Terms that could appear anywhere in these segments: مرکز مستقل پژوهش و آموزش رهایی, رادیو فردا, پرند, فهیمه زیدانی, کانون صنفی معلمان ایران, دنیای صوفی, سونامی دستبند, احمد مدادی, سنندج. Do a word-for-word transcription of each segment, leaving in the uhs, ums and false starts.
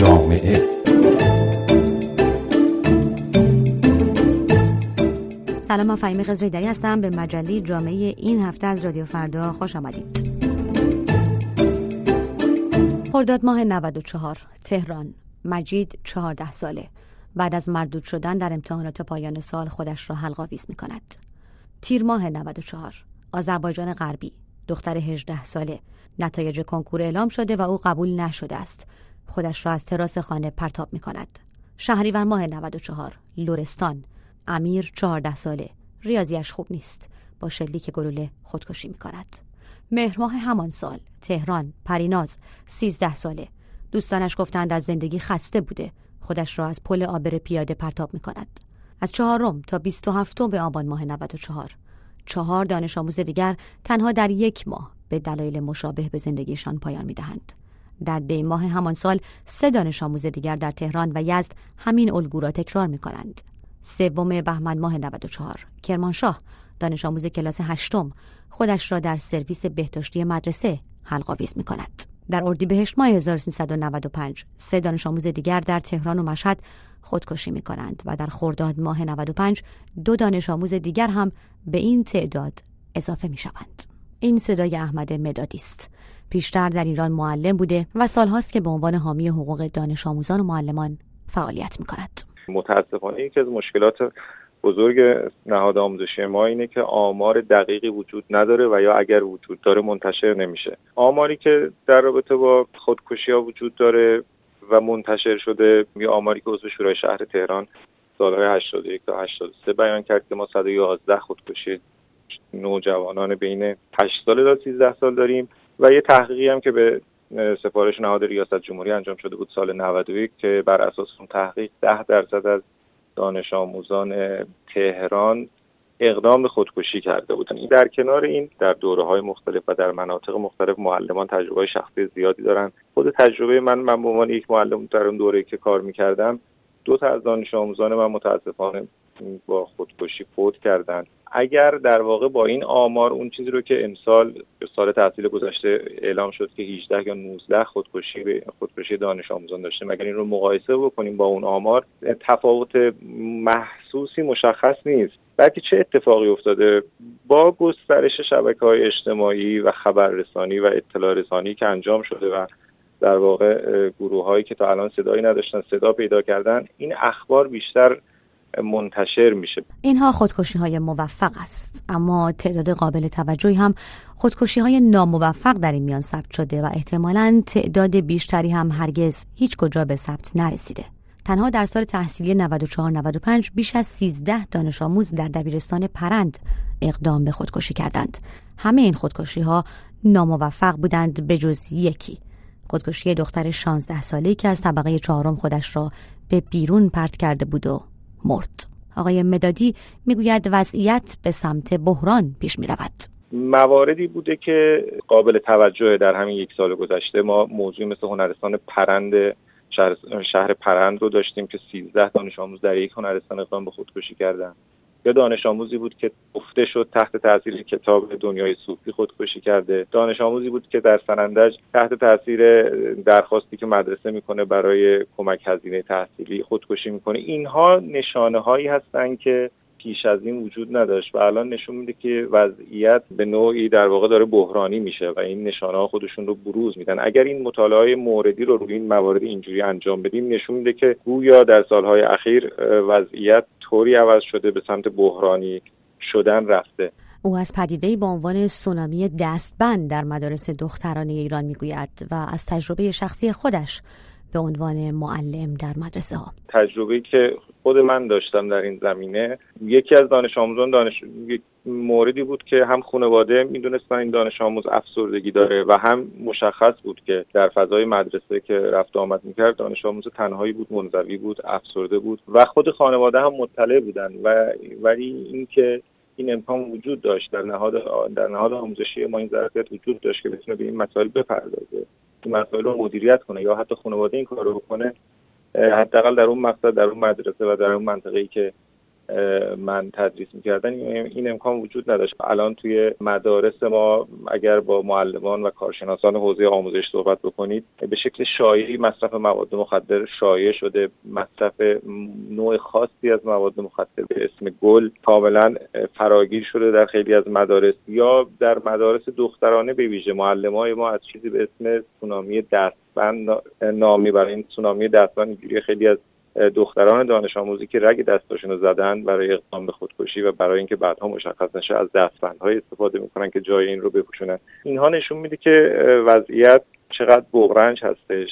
جامعه. سلام، من فهیمه زیدانی هستم. به مجله جامعه این هفته از رادیو فردا خوش آمدید. خرداد ماه نود و چهار، تهران. مجید چهارده ساله بعد از مردود شدن در امتحانات پایان سال خودش را حلق‌آویز می‌کند. تیر ماه نود و چهار، آذربایجان غربی. دختر هجده ساله، نتایج کنکور اعلام شده و او قبول نشده است. خودش را از تراس خانه پرتاب می‌کند. شهریور ماه نود و چهار، لرستان. امیر چهارده ساله، ریاضیش خوب نیست، با شلیک گلوله خودکشی می‌کند. مهر ماه همان سال، تهران. پریناز سیزده ساله، دوستانش گفتند از زندگی خسته بوده، خودش را از پل عابر پیاده پرتاب می‌کند. از چهارم تا بیست و هفتم به آبان ماه نود و چهار، چهار دانش آموز دیگر تنها در یک ماه به دلایل مشابه به زندگیشان پایان می‌دهند. در دی ماه همان سال سه دانش آموز دیگر در تهران و یزد همین الگو را تکرار می‌کنند. سوم بهمن ماه نود و چهار، کرمانشاه. دانش آموز کلاس هشتم خودش را در سرویس بهداشتی مدرسه حلق‌آویز می‌کند. در اردیبهشت ماه هزار و سیصد و نود و پنج، سه دانش آموز دیگر در تهران و مشهد خودکشی می‌کنند و در خرداد ماه نود و پنج دو دانش آموز دیگر هم به این تعداد اضافه می‌شوند. این صدای احمد مدادی است. پیشتر در ایران معلم بوده و سال‌هاست که به عنوان حامی حقوق دانش آموزان و معلمان فعالیت می‌کند. متأسفانه یکی از مشکلات بزرگ نهاد آموزشی ما اینه که آمار دقیقی وجود نداره و یا اگر وجود داره منتشر نمیشه. آماری که در رابطه با خودکشی‌ها وجود داره و منتشر شده، یا آماری که عضو شورای شهر تهران سالهای هشتاد و یک تا هشتاد و سه بیان کرد که ما صد و یازده خودکشی نوجوانان بین هشت ساله تا سیزده سال داریم و یه تحقیقی هم که به سفارش نهاد ریاست جمهوری انجام شده بود سال نود و یک که بر اساس اون تحقیق ده درصد از دانش آموزان تهران اقدام به خودکشی کرده بودند. در کنار این، در دوره‌های مختلف و در مناطق مختلف معلمان تجربه شخصی زیادی دارن. خود تجربه من من به عنوان یک معلم در اون دوره‌ای که کار می‌کردم، دو تا از دانش آموزان من متأسفانه با خودکشی فوت کردند. اگر در واقع با این آمار اون چیزی رو که امسال سال تحصیل گذشته اعلام شد که هجده یا نوزده خودکشی به خودکشی دانش آموزان داشته، مگر این رو مقایسه بکنیم با اون آمار، تفاوت محسوسی مشخص نیست. بلکه چه اتفاقی افتاده؟ با گسترش شبکه‌های اجتماعی و خبررسانی و اطلاع رسانی که انجام شده و در واقع گروه‌هایی که تا الان صدایی نداشتن صدا پیدا کردن، این اخبار بیشتر منتشر میشه. اینها خودکشی‌های موفق است، اما تعداد قابل توجهی هم خودکشی‌های ناموفق در این میان ثبت شده و احتمالاً تعداد بیشتری هم هرگز هیچ کجا به ثبت نرسیده. تنها در سال تحصیلی نود و چهار نود و پنج بیش از سیزده دانش آموز در دبیرستان پرند اقدام به خودکشی کردند. همه این خودکشی‌ها ناموفق بودند به جز یکی، خودکشی دختر شانزده ساله‌ای که از طبقه چهارم خودش را به بیرون پرت کرده بود و مرد. آقای مدادی میگوید وضعیت به سمت بحران پیش می رود. مواردی بوده که قابل توجه در همین یک سال گذشته. ما موضوعی مثل هنرستان پرند، شهر, شهر پرند رو داشتیم که سیزده دانش آموز در یک هنرستان اقدام به خودکشی کردن. یا دانش آموزی بود که گفته شد تحت تاثیر کتاب دنیای صوفی خودکشی کرده. دانش آموزی بود که در سنندج تحت تاثیر درخواستی که مدرسه میکنه برای کمک هزینه تحصیلی خودکشی میکنه. اینها نشانه هایی هستن که پیش از این وجود نداشت و الان نشون میده که وضعیت به نوعی در واقع داره بحرانی میشه و این نشانه ها خودشون رو بروز میدن. اگر این مطالعه موردی رو روی این موارد اینجوری انجام بدیم، نشون میده که گویا در سالهای اخیر وضعیت طوری عوض شده، به سمت بحرانی شدن رفته. او از پدیده‌ای با عنوان سونامی دستبند در مدارس دخترانه ایران میگوید و از تجربه شخصی خودش به عنوان معلم در مدرسه ها. تجربه‌ای که خود من داشتم در این زمینه، یکی از دانش آموزان دانش موردی بود که هم خانواده میدونستن این دانش آموز افسردگی داره و هم مشخص بود که در فضای مدرسه که رفت آمد میکرد دانش آموز تنهایی بود، منزوی بود، افسرده بود و خود خانواده هم مطلع بودن و ولی اینکه این امکان وجود داشت در نهاد در نهاد آموزشی ما، این ظرفیت وجود داشت که بتونه به این مسائل بپردازه، این مسائل رو مدیریت کنه یا حتی خانواده این کارو بکنه، حداقل در اون مقطع، در اون مدرسه و در اون منطقه‌ای که من تدریس می‌کردن این امکان وجود نداشت. الان توی مدارس ما اگر با معلمان و کارشناسان حوزه آموزش صحبت بکنید، به شکل شایعی مصرف مواد مخدر شایع شده، مصرف نوع خاصی از مواد مخدر به اسم گل کاملا فراگیر شده در خیلی از مدارس، یا در مدارس دخترانه به ویژه معلمای ما از چیزی به اسم سونامی دستبند نامی برای این سونامی دستبند خیلی از دختران دانش آموزی که رگ دستاشون رو زدن برای اقدام به خودکشی و برای اینکه بعدها مشخص نشه از دستبندهای استفاده میکنن که جای این رو بپوشونن. اینها نشون میده که وضعیت چقدر بغرنج هستش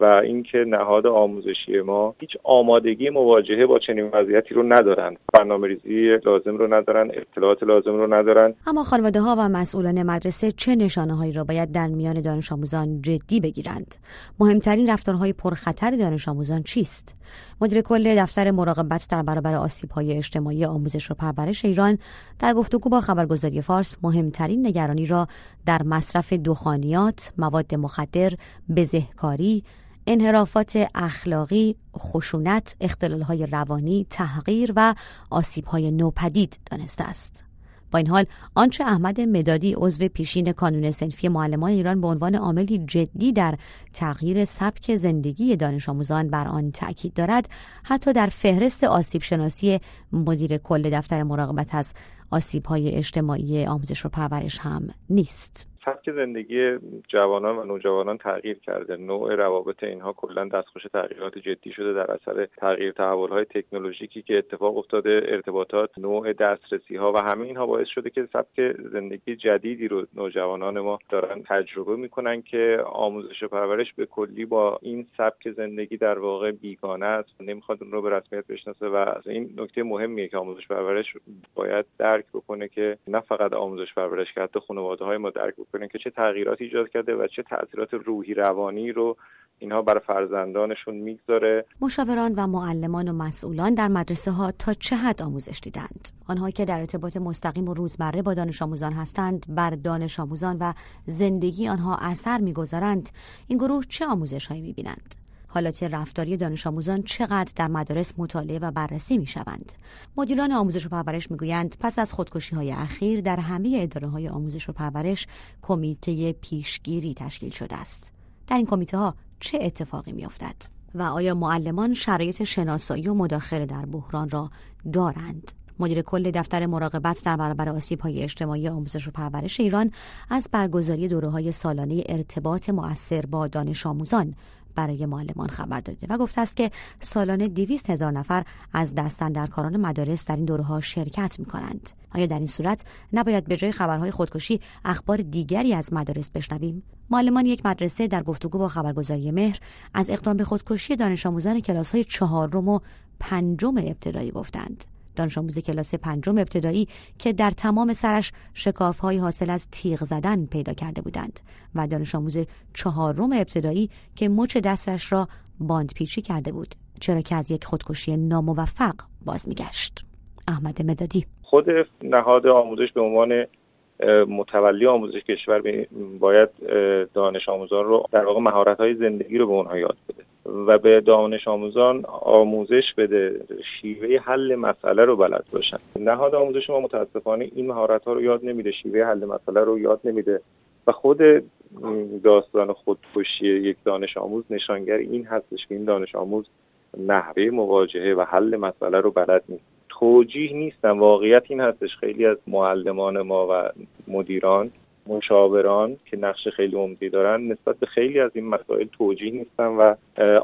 و اینکه نهاد آموزشی ما هیچ آمادگی مواجهه با چنین وضعیتی رو ندارن، برنامه‌ریزی لازم رو ندارن، اطلاعات لازم رو ندارن. اما خانواده‌ها و مسئولان مدرسه چه نشانه‌هایی را باید در میان دانش آموزان جدی بگیرند؟ مهمترین رفتارهای پرخطر دانش آموزان چیست؟ مدیر کل دفتر مراقبت در برابر آسیب‌های اجتماعی آموزش و پرورش ایران در گفتگو با خبرگزاری فارس مهمترین نگرانی را در مصرف دخانیات، مواد مخدر، بزهکاری، انحرافات اخلاقی، خشونت، اختلال‌های روانی، تحقیر و آسیب‌های نوپدید دانسته است. با این حال آنچه احمد مدادی عضو پیشین کانون صنفی معلمان ایران به عنوان عاملی جدی در تغییر سبک زندگی دانش آموزان بر آن تأکید دارد، حتی در فهرست آسیب شناسی مدیر کل دفتر مراقبت از آسیب‌های اجتماعی آموزش و پرورش هم نیست. سبک زندگی جوانان و نوجوانان تغییر کرده، نوع روابط اینها کلا دستخوش تغییرات جدی شده در اثر تغییر تحول‌های تکنولوژیکی که اتفاق افتاده، ارتباطات، نوع دسترسی‌ها و همه اینها باعث شده که سبک زندگی جدیدی رو نوجوانان ما دارن تجربه می‌کنن که آموزش و پرورش به کلی با این سبک زندگی در واقع بیگانه است، نمی‌خواد اون رو به رسمیت بشناسه. و این نکته مهمیه که آموزش و پرورش باید درک بکنه که نه فقط آموزش و پرورش، که حتی خانواده‌های ما درک کنن که چه تغییراتی ایجاد کرده و چه تأثیرات روحی روانی رو اینها بر فرزندانشون میگذاره. مشاوران و معلمان و مسئولان در مدرسه ها تا چه حد آموزش دیدند؟ آنها که در ارتباط مستقیم و روزمره با دانش آموزان هستند، بر دانش آموزان و زندگی آنها اثر میگذارند. این گروه چه آموزش هایی میبینند؟ حالات رفتاری دانش آموزان چقدر در مدارس مطالعه و بررسی می‌شوند؟ مدیران آموزش و پرورش می‌گویند پس از خودکشی‌های اخیر در همه اداره‌های آموزش و پرورش کمیته پیشگیری تشکیل شده است. در این کمیته‌ها چه اتفاقی می‌افتد؟ و آیا معلمان شرایط شناسایی و مداخله در بحران را دارند؟ مدیر کل دفتر مراقبت در برابر آسیب‌های اجتماعی آموزش و پرورش ایران از برگزاری دوره‌های سالانه ارتباط مؤثر با دانش آموزان برای معلمان خبر داده و گفته است که سالانه دویست هزار نفر از دستاندرکاران مدارس در این دوره‌ها شرکت می‌کنند. آیا در این صورت نباید به جای خبرهای خودکشی اخبار دیگری از مدارس بشنویم؟ معلمان یک مدرسه در گفتگو با خبرگزاری مهر از اقدام به خودکشی دانش آموزان کلاس‌های چهارم و پنجم ابتدایی گفتند. دانش آموز کلاس پنجم ابتدایی که در تمام سرش شکاف‌های حاصل از تیغ زدن پیدا کرده بودند و دانش آموز چهارم ابتدایی که مچ دستش را باندپیچی کرده بود، چرا که از یک خودکشی ناموفق باز می‌گشت. احمد مدادی: خود نهاد آموزش به عنوان متولی آموزش کشور باید دانش آموزان رو در واقع مهارت‌های زندگی رو به اونها یاد بده و به دانش آموزان آموزش بده، شیوه حل مسئله رو بلد باشن. نهاد آموزش ما متاسفانه این مهارت‌ها رو یاد نمیده، شیوه حل مسئله رو یاد نمیده و خود داستان خودکشی یک دانش آموز نشانگر این هستش که این دانش آموز نحوه مواجهه و حل مسئله رو بلد نیست. توجیه نیستن، واقعیت این هستش خیلی از معلمان ما و مدیران، مشاوران که نقش خیلی عمده‌ای دارن نسبت به خیلی از این مسائل توجیه نیستن و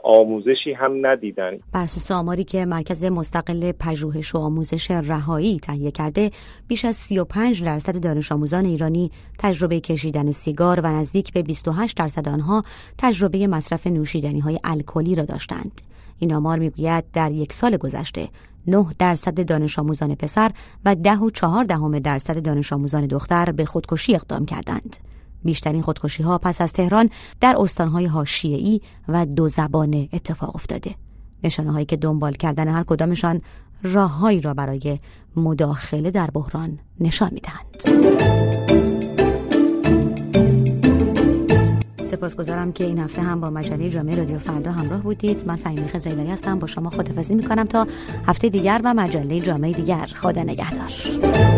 آموزشی هم ندیدن. بر اساس آماری که مرکز مستقل پژوهش و آموزش رهایی تهیه کرده، بیش از سی و پنج درصد دانش آموزان ایرانی تجربه کشیدن سیگار و نزدیک به بیست و هشت درصد آنها تجربه مصرف نوشیدنی‌های الکلی را داشتند. این آمار میگوید در یک سال گذشته نه درصد دانش آموزان پسر و ده و چهار دهم درصد دانش آموزان دختر به خودکشی اقدام کردند. بیشترین خودکشی ها پس از تهران در استانهای حاشیه‌ای و دو زبانه اتفاق افتاده. نشانه هایی که دنبال کردن هر کدامشان راههایی را برای مداخله در بحران نشان میدهند. سپاسگزارم که این هفته هم با مجله جامعه رادیو فردا همراه بودید. من فهیمه زیدانی هستم، با شما خداحافظی می‌کنم تا هفته دیگر و مجله جامعه دیگر. خدا نگهدار.